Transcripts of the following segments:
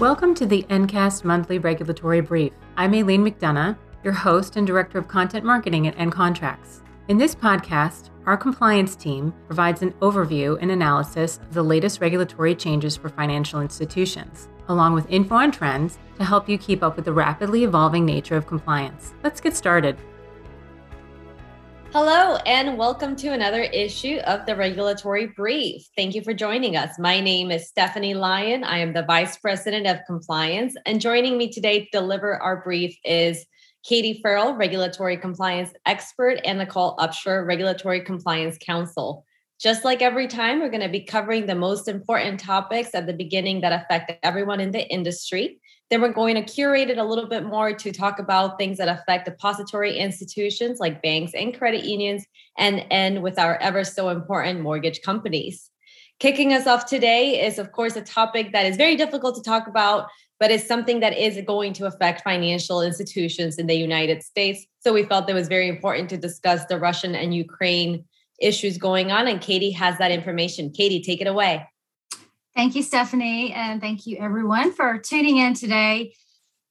Welcome to the Ncast Monthly Regulatory Brief. I'm Aileen McDonough, your host and Director of Content Marketing at Ncontracts. In this podcast, our compliance team provides an overview and analysis of the latest regulatory changes for financial institutions, along with info on trends to help you keep up with the rapidly evolving nature of compliance. Let's get started. Hello, and welcome to another issue of the Regulatory Brief. Thank you for joining us. My name is Stephanie Lyon. I am the Vice President of Compliance, and joining me today to deliver our brief is Katie Ferrell, Regulatory Compliance Expert, and Nicole Upshur, Regulatory Compliance Counsel. Just like every time, we're going to be covering the most important topics at the beginning that affect everyone in the industry. Then we're going to curate it a little bit more to talk about things that affect depository institutions like banks and credit unions, and end with our ever so important mortgage companies. Kicking us off today is, of course, a topic that is very difficult to talk about, but it's something that is going to affect financial institutions in the United States. So we felt it was very important to discuss the Russian and Ukraine issues going on, and Katie has that information. Katie, take it away. Thank you, Stephanie, and thank you everyone for tuning in today.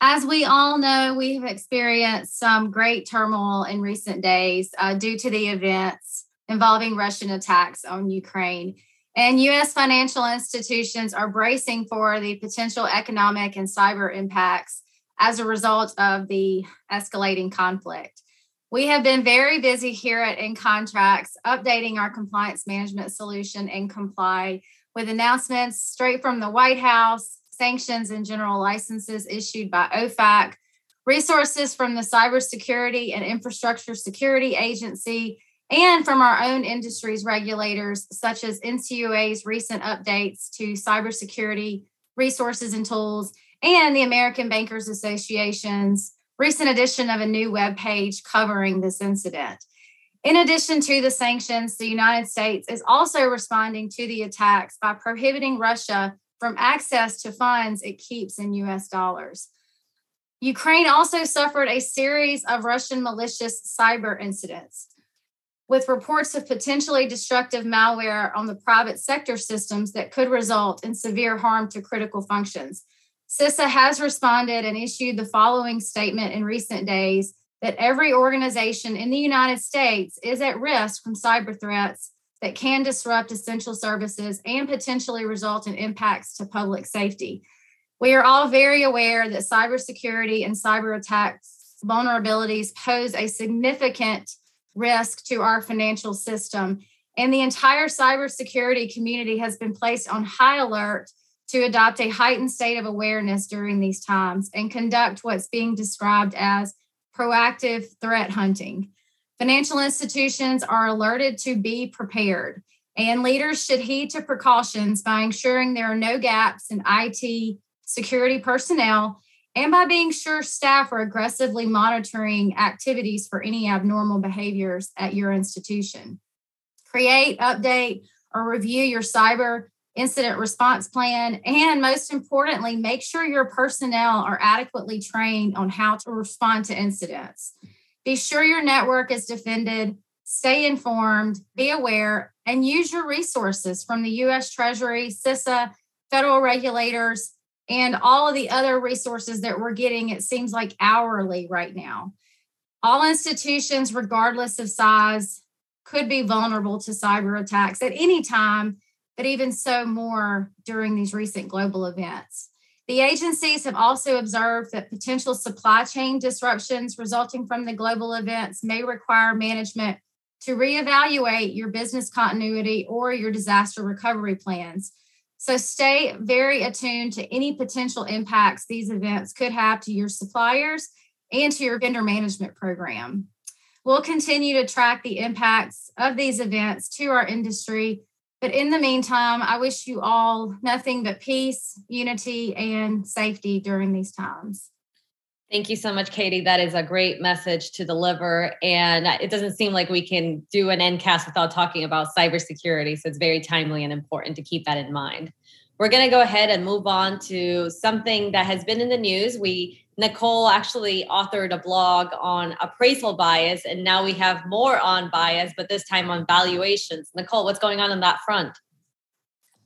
As we all know, we have experienced some great turmoil in recent days due to the events involving Russian attacks on Ukraine. And U.S. financial institutions are bracing for the potential economic and cyber impacts as a result of the escalating conflict. We have been very busy here at Ncontracts updating our compliance management solution and Comply, with announcements straight from the White House, sanctions and general licenses issued by OFAC, resources from the Cybersecurity and Infrastructure Security Agency, and from our own industry's regulators, such as NCUA's recent updates to cybersecurity resources and tools, and the American Bankers Association's recent addition of a new webpage covering this incident. In addition to the sanctions, the United States is also responding to the attacks by prohibiting Russia from access to funds it keeps in U.S. dollars. Ukraine also suffered a series of Russian malicious cyber incidents, with reports of potentially destructive malware on the private sector systems that could result in severe harm to critical functions. CISA has responded and issued the following statement in recent days, that every organization in the United States is at risk from cyber threats that can disrupt essential services and potentially result in impacts to public safety. We are all very aware that cybersecurity and cyber attacks vulnerabilities pose a significant risk to our financial system, and the entire cybersecurity community has been placed on high alert to adopt a heightened state of awareness during these times and conduct what's being described as proactive threat hunting. Financial institutions are alerted to be prepared, and leaders should heed to precautions by ensuring there are no gaps in IT security personnel and by being sure staff are aggressively monitoring activities for any abnormal behaviors at your institution. Create, update, or review your cyber incident response plan, and most importantly, make sure your personnel are adequately trained on how to respond to incidents. Be sure your network is defended, stay informed, be aware, and use your resources from the U.S. Treasury, CISA, federal regulators, and all of the other resources that we're getting, it seems like hourly right now. All institutions, regardless of size, could be vulnerable to cyber attacks at any time, but even so more during these recent global events. The agencies have also observed that potential supply chain disruptions resulting from the global events may require management to reevaluate your business continuity or your disaster recovery plans. So stay very attuned to any potential impacts these events could have to your suppliers and to your vendor management program. We'll continue to track the impacts of these events to our industry. But in the meantime, I wish you all nothing but peace, unity, and safety during these times. Thank you so much, Katie. That is a great message to deliver. And it doesn't seem like we can do an Ncast without talking about cybersecurity. So it's very timely and important to keep that in mind. We're going to go ahead and move on to something that has been in the news. Nicole actually authored a blog on appraisal bias, and now we have more on bias, but this time on valuations. Nicole, what's going on that front?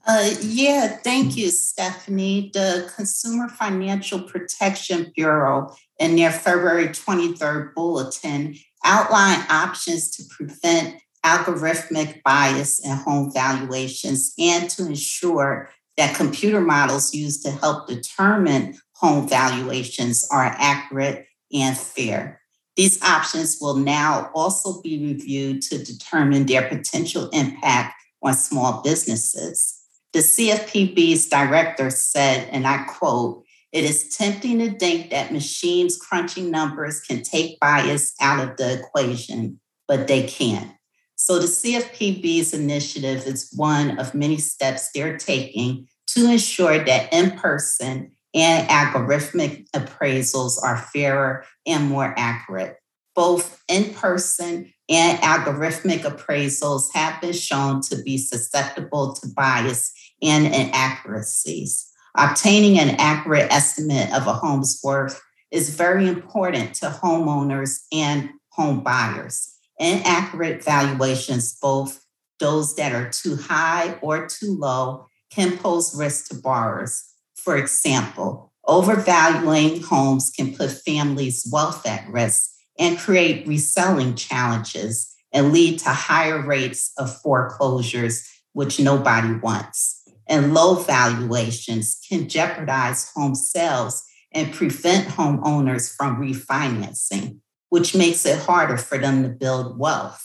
Thank you, Stephanie. The Consumer Financial Protection Bureau, in their February 23rd bulletin, outlined options to prevent algorithmic bias in home valuations and to ensure that computer models used to help determine home valuations are accurate and fair. These options will now also be reviewed to determine their potential impact on small businesses. The CFPB's director said, and I quote, "It is tempting to think that machines crunching numbers can take bias out of the equation, but they can't." So the CFPB's initiative is one of many steps they're taking to ensure that in-person and algorithmic appraisals are fairer and more accurate. Both in-person and algorithmic appraisals have been shown to be susceptible to bias and inaccuracies. Obtaining an accurate estimate of a home's worth is very important to homeowners and home buyers. Inaccurate valuations, both those that are too high or too low, can pose risk to borrowers. For example, overvaluing homes can put families' wealth at risk and create reselling challenges and lead to higher rates of foreclosures, which nobody wants. And low valuations can jeopardize home sales and prevent homeowners from refinancing, which makes it harder for them to build wealth.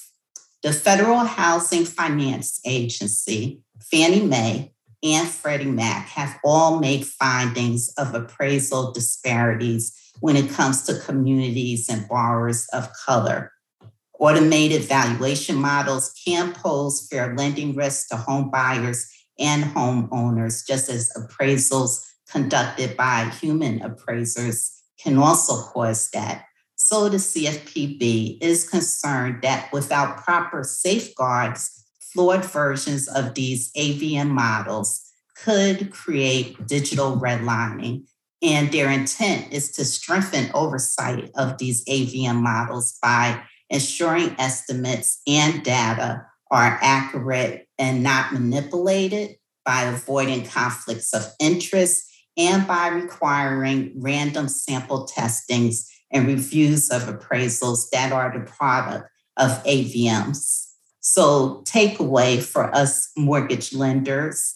The Federal Housing Finance Agency, Fannie Mae, and Freddie Mac have all made findings of appraisal disparities when it comes to communities and borrowers of color. Automated valuation models can pose fair lending risks to home buyers and homeowners, just as appraisals conducted by human appraisers can also cause that. So the CFPB is concerned that without proper safeguards, flawed versions of these AVM models could create digital redlining. And their intent is to strengthen oversight of these AVM models by ensuring estimates and data are accurate and not manipulated, by avoiding conflicts of interest, and by requiring random sample testings and reviews of appraisals that are the product of AVMs. So takeaway for us mortgage lenders,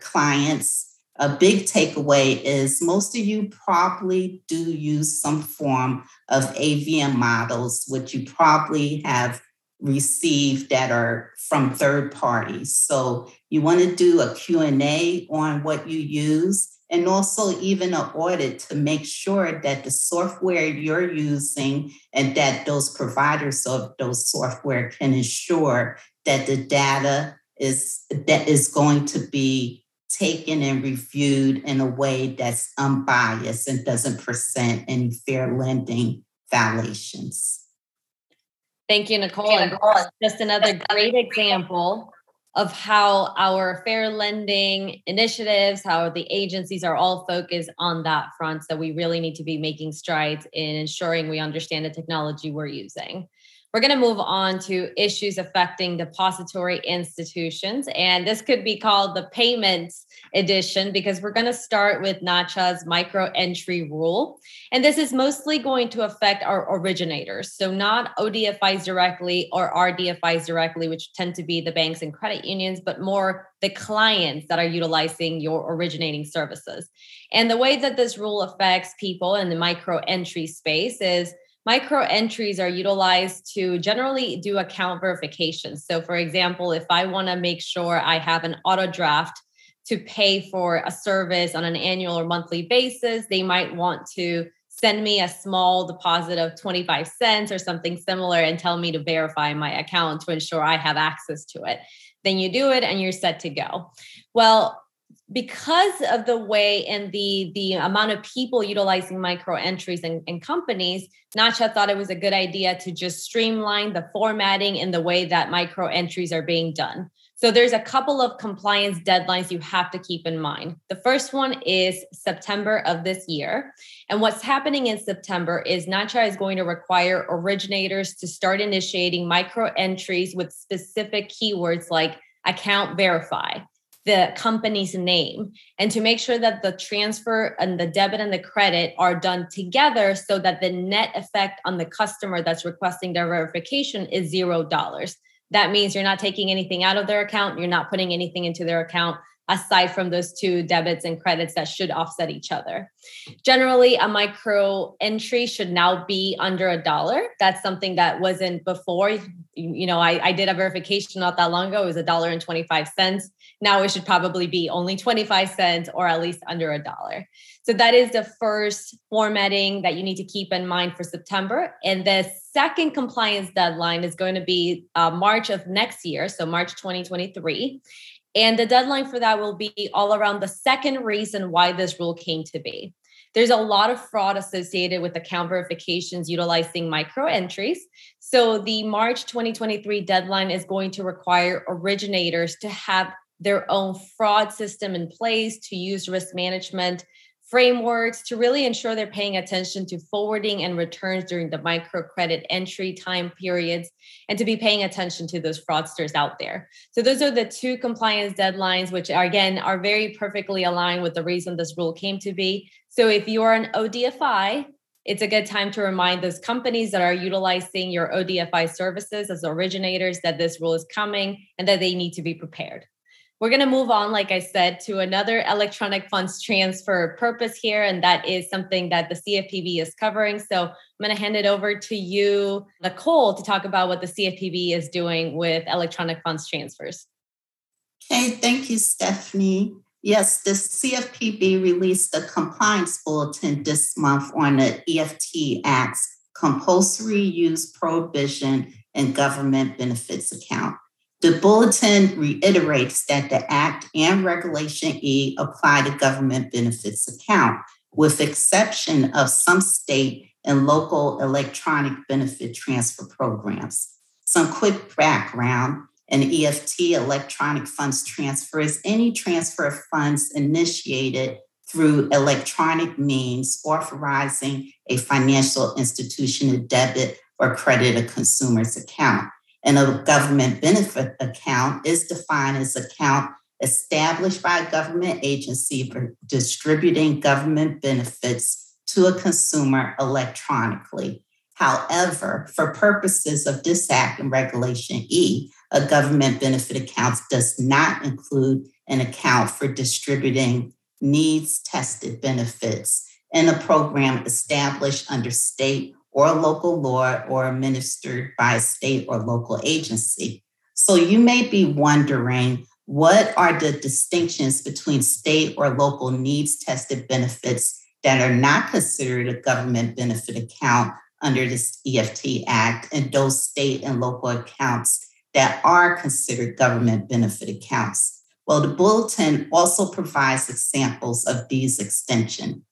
clients, a big takeaway is most of you probably do use some form of AVM models, which you probably have received that are from third parties. So you want to do a Q&A on what you use, and also even an audit to make sure that the software you're using and that those providers of those software can ensure that the data is going to be taken and reviewed in a way that's unbiased and doesn't present any fair lending violations. Thank you, Nicole. And just another great example of how our fair lending initiatives, how the agencies are all focused on that front. So we really need to be making strides in ensuring we understand the technology we're using. We're going to move on to issues affecting depository institutions. And this could be called the payments edition, because we're going to start with NACHA's micro entry rule. And this is mostly going to affect our originators. So not ODFIs directly or RDFIs directly, which tend to be the banks and credit unions, but more the clients that are utilizing your originating services. And the way that this rule affects people in the micro entry space is micro entries are utilized to generally do account verification. So for example, if I want to make sure I have an auto draft to pay for a service on an annual or monthly basis, they might want to send me a small deposit of 25 cents or something similar and tell me to verify my account to ensure I have access to it. Then you do it and you're set to go. Well, because of the way and the amount of people utilizing micro entries and companies, NACHA thought it was a good idea to just streamline the formatting in the way that micro entries are being done. So there's a couple of compliance deadlines you have to keep in mind. The first one is September of this year. And what's happening in September is NACHA is going to require originators to start initiating micro entries with specific keywords like account verify. the company's name, and to make sure that the transfer and the debit and the credit are done together so that the net effect on the customer that's requesting their verification is $0. That means you're not taking anything out of their account. You're not putting anything into their account aside from those two debits and credits that should offset each other. Generally, a micro entry should now be under $1. That's something that wasn't before. You know, I did a verification not that long ago. It was $1.25. Now it should probably be only 25 cents or at least under $1. So that is the first formatting that you need to keep in mind for September. And the second compliance deadline is going to be March of next year. So March 2023. And the deadline for that will be all around the second reason why this rule came to be. There's a lot of fraud associated with account verifications utilizing micro entries. So the March 2023 deadline is going to require originators to have their own fraud system in place, to use risk management frameworks to really ensure they're paying attention to forwarding and returns during the microcredit entry time periods, and to be paying attention to those fraudsters out there. So those are the two compliance deadlines, which are, again, are very perfectly aligned with the reason this rule came to be. So if you are an ODFI, it's a good time to remind those companies that are utilizing your ODFI services as originators that this rule is coming and that they need to be prepared. We're going to move on, like I said, to another electronic funds transfer purpose here, and that is something that the CFPB is covering. So I'm going to hand it over to you, Nicole, to talk about what the CFPB is doing with electronic funds transfers. Okay, thank you, Stephanie. Yes, the CFPB released a compliance bulletin this month on the EFT Act's compulsory use prohibition and government benefits account. The bulletin reiterates that the Act and Regulation E apply to government benefits account, with exception of some state and local electronic benefit transfer programs. Some quick background, an EFT electronic funds transfer is any transfer of funds initiated through electronic means authorizing a financial institution to debit or credit a consumer's account. And a government benefit account is defined as an account established by a government agency for distributing government benefits to a consumer electronically. However, for purposes of this Act and Regulation E, a government benefit account does not include an account for distributing needs-tested benefits in a program established under state or local law or administered by a state or local agency. So you may be wondering, what are the distinctions between state or local needs-tested benefits that are not considered a government benefit account under this EFT Act and those state and local accounts that are considered government benefit accounts? Well, the bulletin also provides examples of these extensions.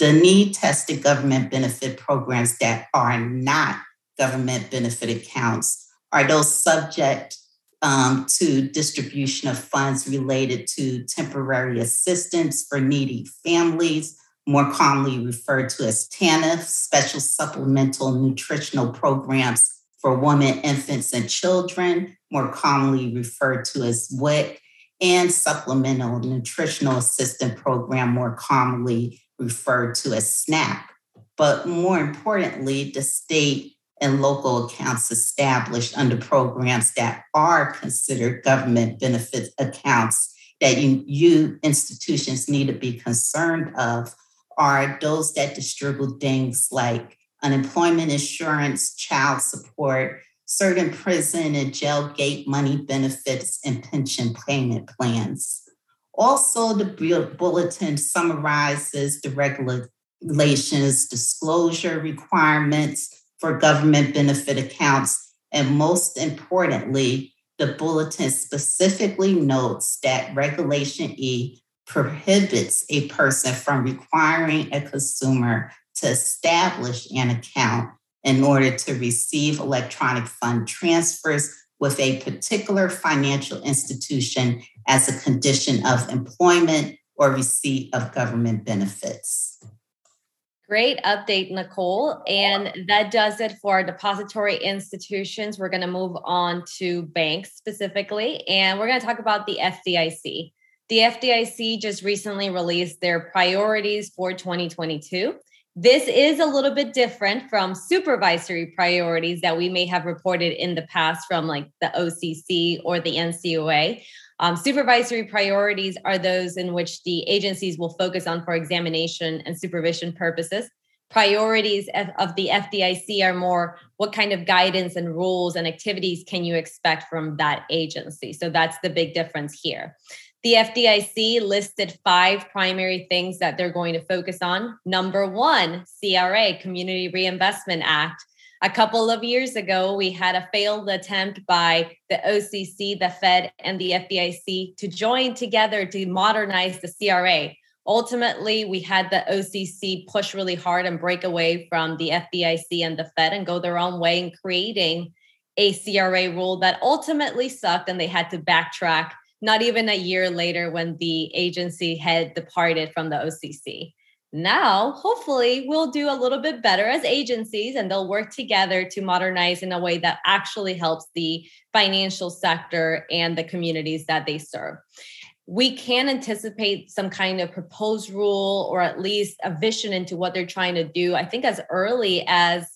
The need-tested government benefit programs that are not government benefit accounts are those subject to distribution of funds related to temporary assistance for needy families, more commonly referred to as TANF, special supplemental nutritional programs for women, infants, and children, more commonly referred to as WIC, and supplemental nutritional assistance program, more commonly referred to as SNAP. But more importantly, the state and local accounts established under programs that are considered government benefit accounts that you institutions need to be concerned of are those that distribute things like unemployment insurance, child support, certain prison and jail gate money benefits, and pension payment plans. Also, the bulletin summarizes the regulations, disclosure requirements for government benefit accounts. And most importantly, the bulletin specifically notes that Regulation E prohibits a person from requiring a consumer to establish an account in order to receive electronic fund transfers with a particular financial institution as a condition of employment or receipt of government benefits. Great update, Nicole. And that does it for depository institutions. We're going to move on to banks specifically, and we're going to talk about the FDIC. The FDIC just recently released their priorities for 2022. This is a little bit different from supervisory priorities that we may have reported in the past from like the OCC or the NCUA. Supervisory priorities are those in which the agencies will focus on for examination and supervision purposes. Priorities of the FDIC are more what kind of guidance and rules and activities can you expect from that agency. So that's the big difference here. The FDIC listed 5 primary things that they're going to focus on. Number 1, CRA, Community Reinvestment Act. A couple of years ago, we had a failed attempt by the OCC, the Fed, and the FDIC to join together to modernize the CRA. Ultimately, we had the OCC push really hard and break away from the FDIC and the Fed and go their own way in creating a CRA rule that ultimately sucked, and they had to backtrack not even a year later when the agency had departed from the OCC. Now, hopefully, we'll do a little bit better as agencies and they'll work together to modernize in a way that actually helps the financial sector and the communities that they serve. We can anticipate some kind of proposed rule or at least a vision into what they're trying to do, I think as early as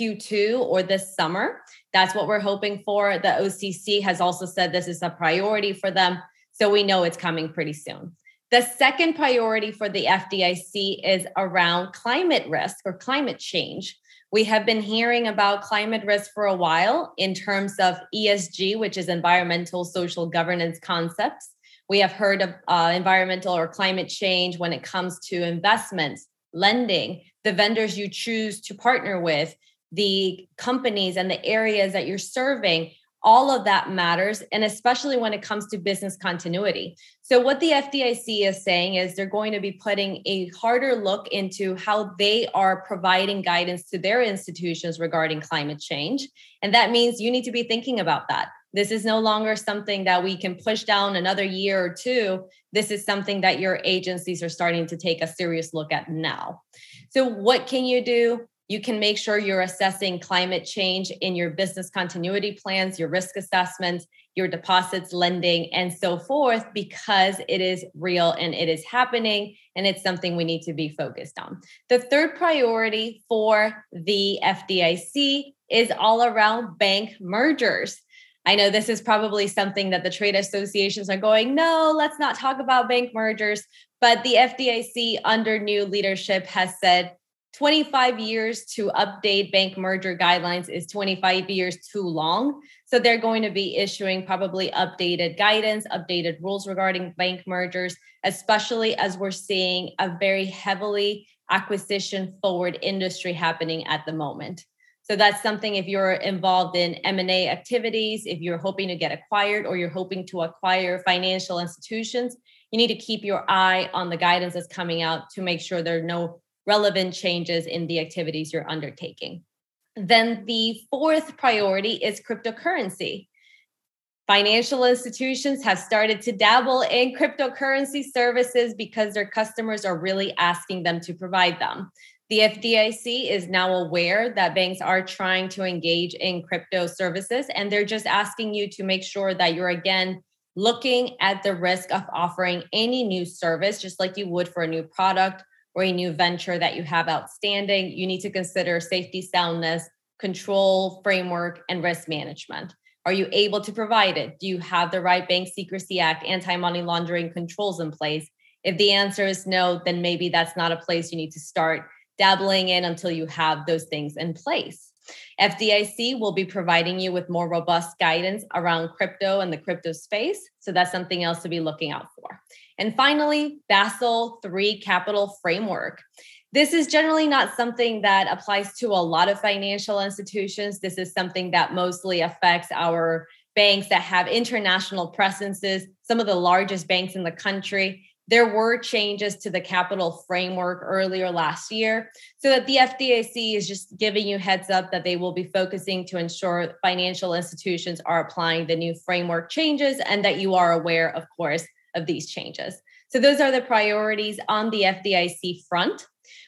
Q2 or this summer. That's what we're hoping for. The OCC has also said this is a priority for them, so we know it's coming pretty soon. The second priority for the FDIC is around climate risk or climate change. We have been hearing about climate risk for a while in terms of ESG, which is environmental, social, governance concepts. We have heard of environmental or climate change when it comes to investments, lending, the vendors you choose to partner with, the companies and the areas that you're serving, all of that matters, and especially when it comes to business continuity. So what the FDIC is saying is they're going to be putting a harder look into how they are providing guidance to their institutions regarding climate change. And that means you need to be thinking about that. This is no longer something that we can push down another year or two. This is something that your agencies are starting to take a serious look at now. So what can you do? You can make sure you're assessing climate change in your business continuity plans, your risk assessments, your deposits, lending, and so forth, because it is real and it is happening, and it's something we need to be focused on. The third priority for the FDIC is all around bank mergers. I know this is probably something that the trade associations are going, no, let's not talk about bank mergers, but the FDIC under new leadership has said, 25 years to update bank merger guidelines is 25 years too long. So they're going to be issuing probably updated guidance, updated rules regarding bank mergers, especially as we're seeing a very heavily acquisition-forward industry happening at the moment. So that's something if you're involved in M&A activities, if you're hoping to get acquired or you're hoping to acquire financial institutions, you need to keep your eye on the guidance that's coming out to make sure there are no relevant changes in the activities you're undertaking. Then the fourth priority is cryptocurrency. Financial institutions have started to dabble in cryptocurrency services because their customers are really asking them to provide them. The FDIC is now aware that banks are trying to engage in crypto services, and they're just asking you to make sure that you're, again, looking at the risk of offering any new service, just like you would for a new product or a new venture that you have outstanding. You need to consider safety, soundness, control framework, and risk management. Are you able to provide it? Do you have the right Bank Secrecy Act, anti-money laundering controls in place? If the answer is no, then maybe that's not a place you need to start dabbling in until you have those things in place. FDIC will be providing you with more robust guidance around crypto and the crypto space. So that's something else to be looking out for. And finally, Basel III capital framework. This is generally not something that applies to a lot of financial institutions. This is something that mostly affects our banks that have international presences, some of the largest banks in the country. There were changes to the capital framework earlier last year, so that the FDIC is just giving you heads up that they will be focusing to ensure financial institutions are applying the new framework changes and that you are aware, of course, of these changes. So those are the priorities on the FDIC front.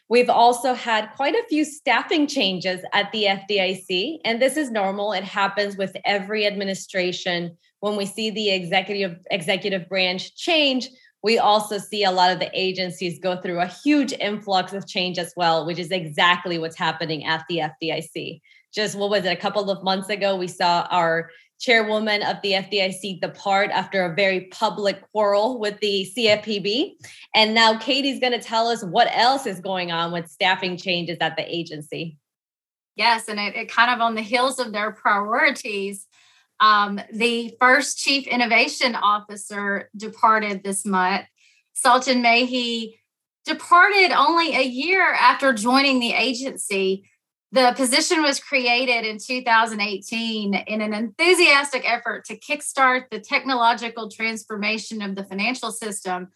We've also had quite a few staffing changes at the FDIC, and this is normal. It happens with every administration. When we see the executive branch change, we also see a lot of the agencies go through a huge influx of change as well, which is exactly what's happening at the FDIC. Just what was it, a couple of months ago, we saw our chairwoman of the FDIC depart after a very public quarrel with the CFPB. And now Katie's going to tell us what else is going on with staffing changes at the agency. Yes, and it kind of on the heels of their priorities. The first chief innovation officer departed this month. Sultan Mehe departed only a year after joining the agency. The position was created in 2018 in an enthusiastic effort to kickstart the technological transformation of the financial system.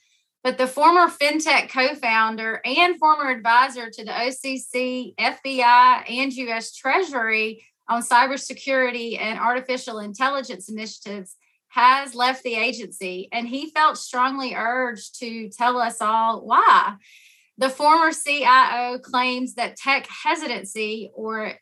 But the former FinTech co-founder and former advisor to the OCC, FBI, and U.S. Treasury on cybersecurity and artificial intelligence initiatives has left the agency, and he felt strongly urged to tell us all why. The former CIO claims that tech hesitancy, or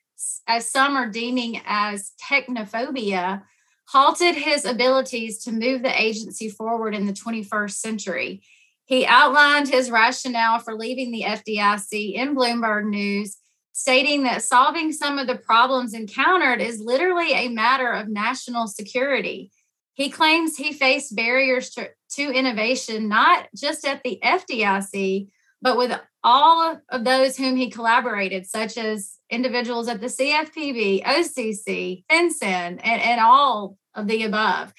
as some are deeming as technophobia, halted his abilities to move the agency forward in the 21st century. He outlined his rationale for leaving the FDIC in Bloomberg News, stating that solving some of the problems encountered is literally a matter of national security. He claims he faced barriers to innovation, not just at the FDIC, but with all of those whom he collaborated, such as individuals at the CFPB, OCC, FinCEN, and all of the above.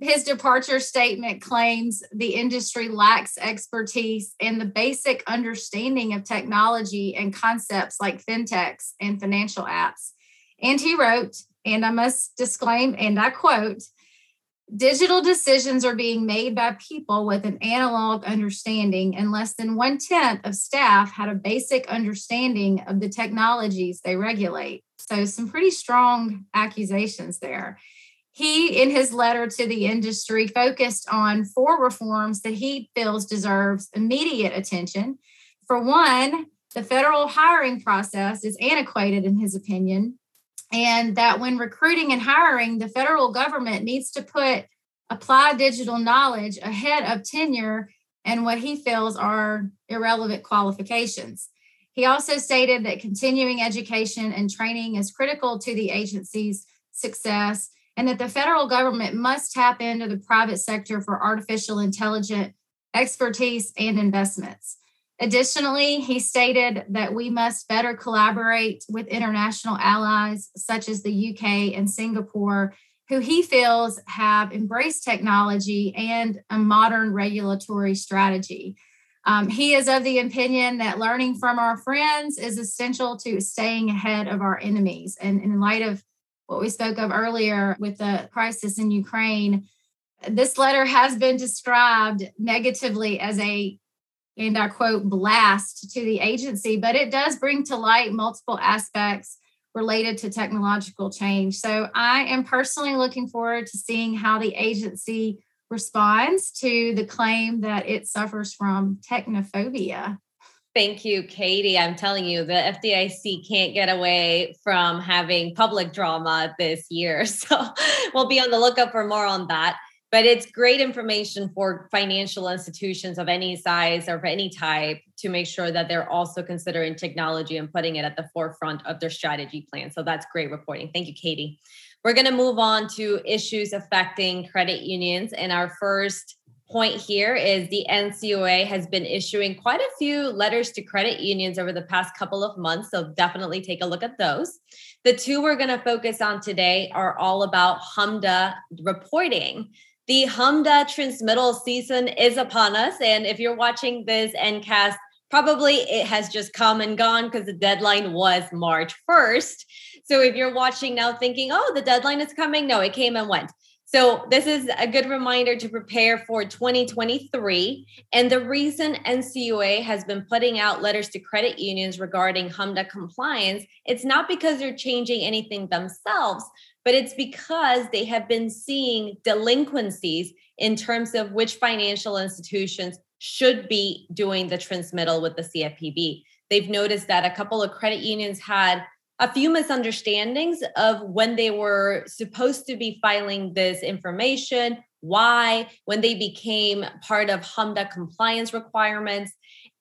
His departure statement claims the industry lacks expertise and the basic understanding of technology and concepts like fintechs and financial apps. And he wrote, and I must disclaim, and I quote, "Digital decisions are being made by people with an analog understanding, and less than 1/10 of staff had a basic understanding of the technologies they regulate." So some pretty strong accusations there. He, in his letter to the industry, focused on four reforms that he feels deserves immediate attention. For one, the federal hiring process is antiquated, in his opinion, and that when recruiting and hiring, the federal government needs to put applied digital knowledge ahead of tenure and what he feels are irrelevant qualifications. He also stated that continuing education and training is critical to the agency's success, and that the federal government must tap into the private sector for artificial intelligence expertise and investments. Additionally, he stated that we must better collaborate with international allies such as the UK and Singapore, who he feels have embraced technology and a modern regulatory strategy. He is of the opinion that learning from our friends is essential to staying ahead of our enemies. And in light of what we spoke of earlier with the crisis in Ukraine, this letter has been described negatively as a, and I quote, blast to the agency, but it does bring to light multiple aspects related to technological change. So I am personally looking forward to seeing how the agency responds to the claim that it suffers from technophobia. Thank you, Katie. I'm telling you, the FDIC can't get away from having public drama this year. So we'll be on the lookout for more on that. But it's great information for financial institutions of any size or of any type to make sure that they're also considering technology and putting it at the forefront of their strategy plan. So that's great reporting. Thank you, Katie. We're going to move on to issues affecting credit unions. And our first point here is the NCUA has been issuing quite a few letters to credit unions over the past couple of months. So definitely take a look at those. The two we're going to focus on today are all about HMDA reporting. The HMDA transmittal season is upon us, and if you're watching this Ncast, probably it has just come and gone because the deadline was March 1st. So if you're watching now thinking, oh, the deadline is coming, no, it came and went. So this is a good reminder to prepare for 2023. And the reason NCUA has been putting out letters to credit unions regarding HMDA compliance, it's not because they're changing anything themselves, but it's because they have been seeing delinquencies in terms of which financial institutions should be doing the transmittal with the CFPB. They've noticed that a couple of credit unions had a few misunderstandings of when they were supposed to be filing this information why, when they became part of HMDA compliance requirements,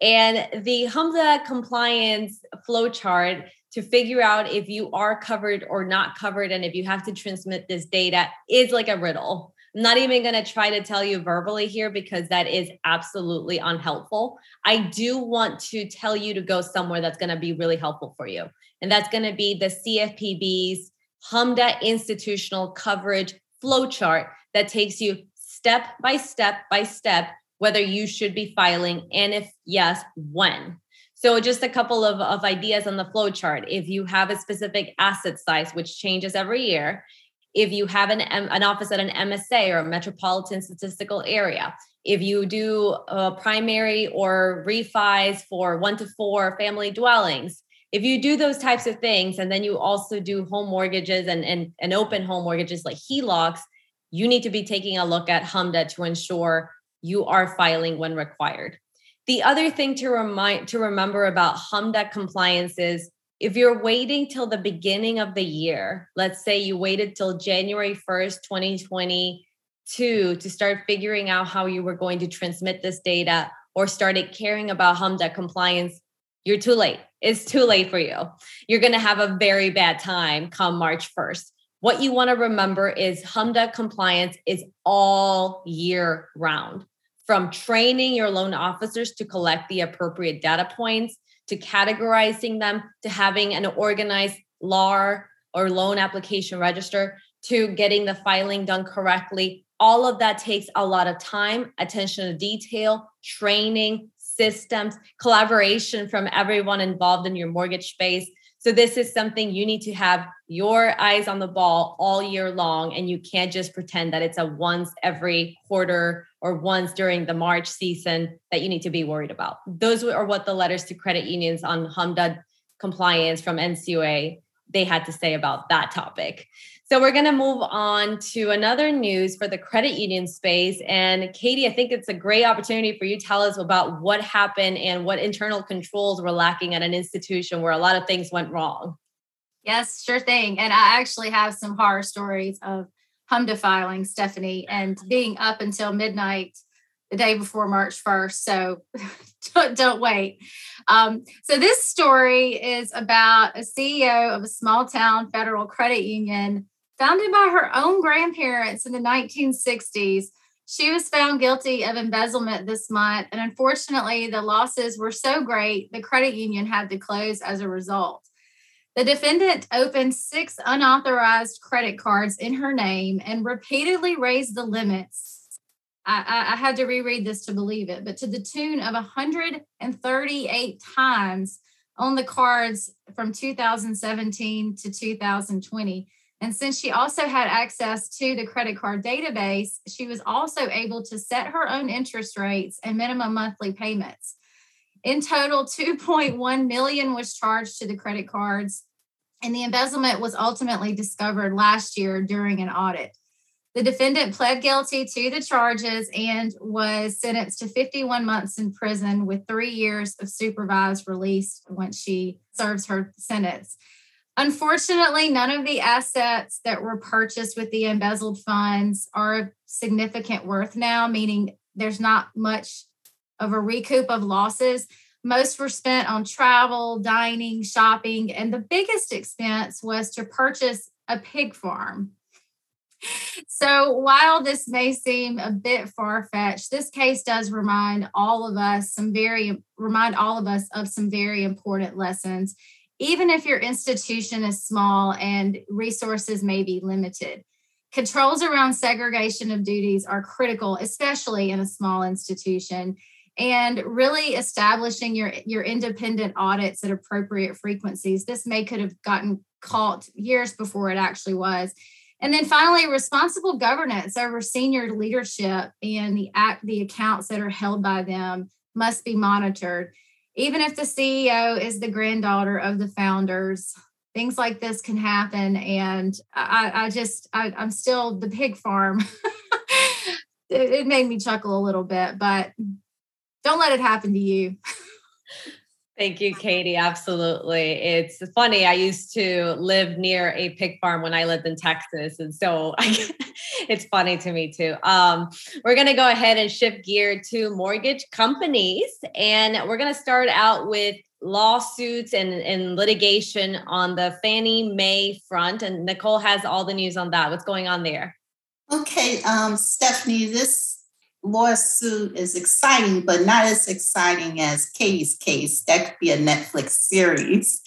and the HMDA compliance flowchart to figure out if you are covered or not covered, and if you have to transmit this data is like a riddle. I'm not even going to try to tell you verbally here because that is absolutely unhelpful. I do want to tell you to go somewhere that's going to be really helpful for you. And that's going to be the CFPB's HMDA institutional coverage flowchart that takes you step by step by step, whether you should be filing, and if yes, when. So just a couple of ideas on the flowchart. If you have a specific asset size, which changes every year, if you have an office at an MSA or a metropolitan statistical area, if you do primary or refis for 1 to 4 family dwellings, if you do those types of things, and then you also do home mortgages and open home mortgages like HELOCs, you need to be taking a look at HMDA to ensure you are filing when required. The other thing to remember about HMDA compliance is if you're waiting till the beginning of the year, let's say you waited till January 1st, 2022 to start figuring out how you were going to transmit this data or started caring about HMDA compliance, you're too late. It's too late for you. You're going to have a very bad time come March 1st. What you want to remember is HMDA compliance is all year round, from training your loan officers to collect the appropriate data points, to categorizing them, to having an organized LAR or loan application register, to getting the filing done correctly. All of that takes a lot of time, attention to detail, training, systems, collaboration from everyone involved in your mortgage space. So this is something you need to have your eyes on the ball all year long, and you can't just pretend that it's a once every quarter or once during the March season that you need to be worried about. Those are what the letters to credit unions on HMDA compliance from NCUA, they had to say about that topic. So we're going to move on to another news for the credit union space. And Katie, I think it's a great opportunity for you to tell us about what happened and what internal controls were lacking at an institution where a lot of things went wrong. Yes, sure thing. And I actually have some horror stories of HMDA filing, Stephanie, and being up until midnight the day before March 1st. So don't wait. So this story is about a CEO of a small town federal credit union founded by her own grandparents in the 1960s. She was found guilty of embezzlement this month. And unfortunately, the losses were so great, the credit union had to close as a result. The defendant opened 6 unauthorized credit cards in her name and repeatedly raised the limits. I had to reread this to believe it, but to the tune of 138 times on the cards from 2017 to 2020. And since she also had access to the credit card database, she was also able to set her own interest rates and minimum monthly payments. In total, $2.1 million was charged to the credit cards, and the embezzlement was ultimately discovered last year during an audit. The defendant pled guilty to the charges and was sentenced to 51 months in prison with 3 years of supervised release once she serves her sentence. Unfortunately, none of the assets that were purchased with the embezzled funds are of significant worth now, meaning there's not much of a recoup of losses. Most were spent on travel, dining, shopping, and the biggest expense was to purchase a pig farm. So while this may seem a bit far-fetched, this case does remind all of us of some very important lessons, even if your institution is small and resources may be limited. Controls around segregation of duties are critical, especially in a small institution, and really establishing your independent audits at appropriate frequencies. This could have gotten caught years before it actually was. And then finally, responsible governance over senior leadership and the accounts that are held by them must be monitored. Even if the CEO is the granddaughter of the founders, things like this can happen. And I'm still the pig farm. It made me chuckle a little bit, but don't let it happen to you. Thank you, Katie. Absolutely. It's funny. I used to live near a pig farm when I lived in Texas. And so it's funny to me too. We're going to go ahead and shift gear to mortgage companies. And we're going to start out with lawsuits and litigation on the Fannie Mae front. And Nicole has all the news on that. What's going on there? Okay, Stephanie, this lawsuit is exciting, but not as exciting as Katie's case. That could be a Netflix series.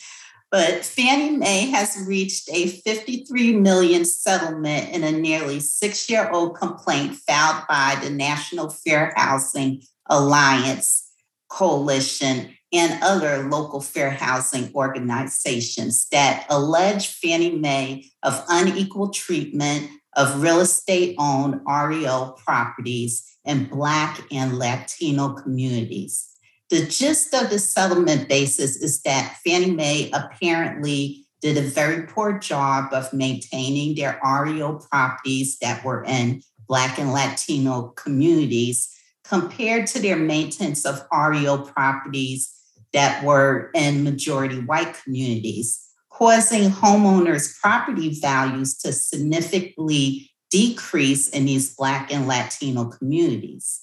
But Fannie Mae has reached a $53 million settlement in a nearly 6-year-old complaint filed by the National Fair Housing Alliance Coalition and other local fair housing organizations that allege Fannie Mae of unequal treatment of real estate-owned REO properties in Black and Latino communities. The gist of the settlement basis is that Fannie Mae apparently did a very poor job of maintaining their REO properties that were in Black and Latino communities compared to their maintenance of REO properties that were in majority white communities, causing homeowners' property values to significantly decrease in these Black and Latino communities.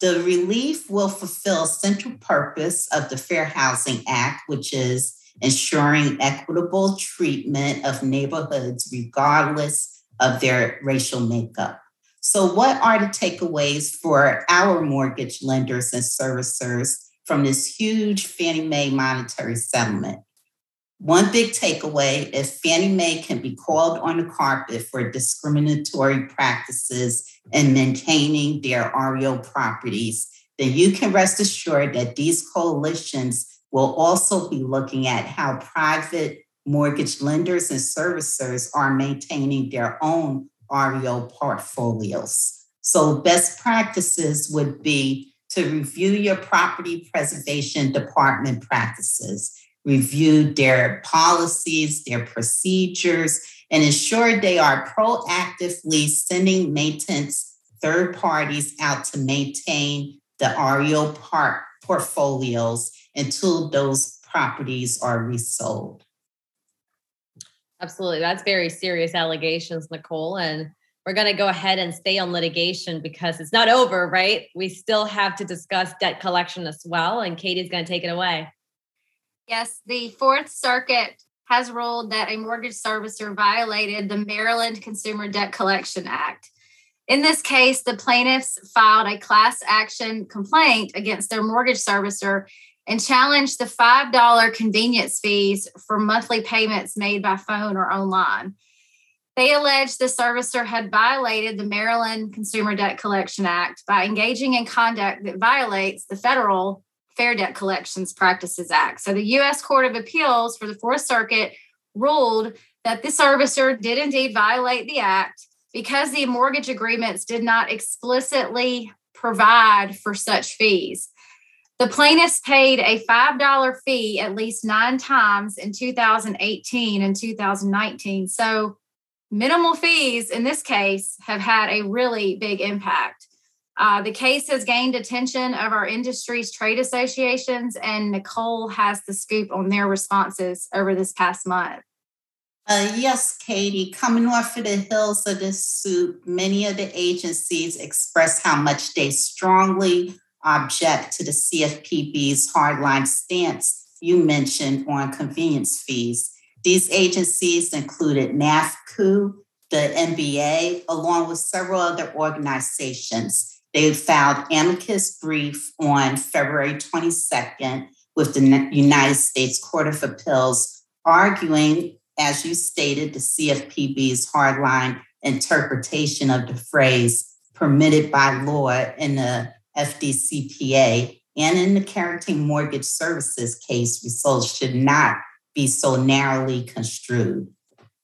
The relief will fulfill central purpose of the Fair Housing Act, which is ensuring equitable treatment of neighborhoods regardless of their racial makeup. So what are the takeaways for our mortgage lenders and servicers from this huge Fannie Mae monetary settlement? One big takeaway is Fannie Mae can be called on the carpet for discriminatory practices in maintaining their REO properties, then you can rest assured that these coalitions will also be looking at how private mortgage lenders and servicers are maintaining their own REO portfolios. So best practices would be to review your property preservation department practices, review their policies, their procedures, and ensure they are proactively sending maintenance third parties out to maintain the REO portfolios until those properties are resold. Absolutely. That's very serious allegations, Nicole. And we're going to go ahead and stay on litigation because it's not over, right? We still have to discuss debt collection as well. And Katie's going to take it away. Yes, the Fourth Circuit has ruled that a mortgage servicer violated the Maryland Consumer Debt Collection Act. In this case, the plaintiffs filed a class action complaint against their mortgage servicer and challenged the $5 convenience fees for monthly payments made by phone or online. They alleged the servicer had violated the Maryland Consumer Debt Collection Act by engaging in conduct that violates the federal Fair Debt Collections Practices Act. So the U.S. Court of Appeals for the Fourth Circuit ruled that the servicer did indeed violate the act because the mortgage agreements did not explicitly provide for such fees. The plaintiffs paid a $5 fee at least 9 times in 2018 and 2019. So minimal fees in this case have had a really big impact. The case has gained attention of our industry's trade associations, and Nicole has the scoop on their responses over this past month. Yes, Katie, coming off of the heels of this suit, many of the agencies express how much they strongly object to the CFPB's hardline stance you mentioned on convenience fees. These agencies included NAFCU, the NBA, along with several other organizations. They filed amicus brief on February 22nd with the United States Court of Appeals, arguing, as you stated, the CFPB's hardline interpretation of the phrase permitted by law in the FDCPA and in the Carrington Mortgage Services case, results should not be so narrowly construed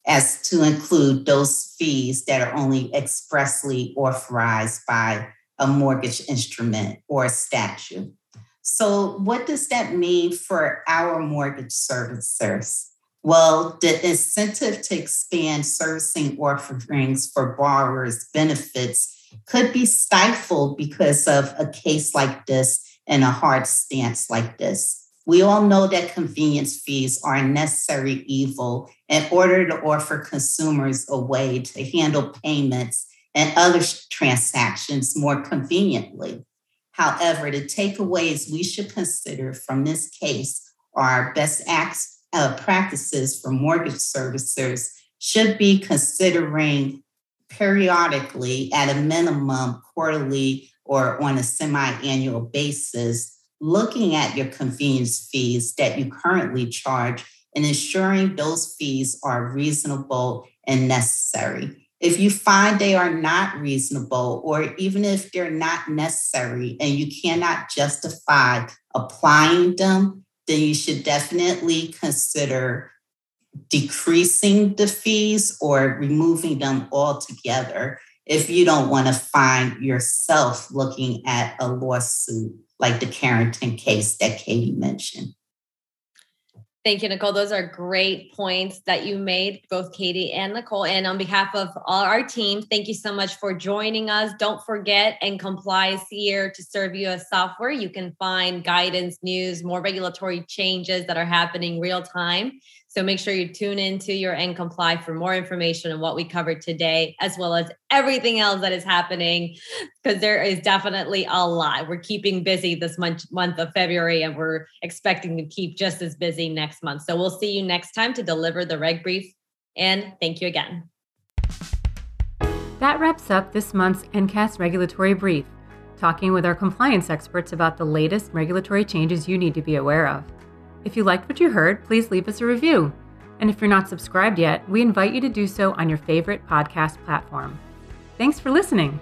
as to include those fees that are only expressly authorized by a mortgage instrument or statute. So what does that mean for our mortgage servicers? Well, the incentive to expand servicing offerings for borrowers' benefits could be stifled because of a case like this and a hard stance like this. We all know that convenience fees are a necessary evil in order to offer consumers a way to handle payments and other transactions more conveniently. However, the takeaways we should consider from this case are best practices for mortgage servicers should be considering periodically, at a minimum, quarterly or on a semi-annual basis, looking at your convenience fees that you currently charge and ensuring those fees are reasonable and necessary. If you find they are not reasonable, or even if they're not necessary and you cannot justify applying them, then you should definitely consider decreasing the fees or removing them altogether if you don't want to find yourself looking at a lawsuit like the Carrington case that Katie mentioned. Thank you, Nicole. Those are great points that you made, both Katie and Nicole. And on behalf of all our team, thank you so much for joining us. Don't forget, Comply is here to serve you as software. You can find guidance, news, more regulatory changes that are happening real time. So make sure you tune into your Comply for more information on what we covered today, as well as everything else that is happening, because there is definitely a lot. We're keeping busy this month of February, and we're expecting to keep just as busy next month. So we'll see you next time to deliver the Reg Brief. And thank you again. That wraps up this month's Ncast Regulatory Brief, talking with our compliance experts about the latest regulatory changes you need to be aware of. If you liked what you heard, please leave us a review. And if you're not subscribed yet, we invite you to do so on your favorite podcast platform. Thanks for listening.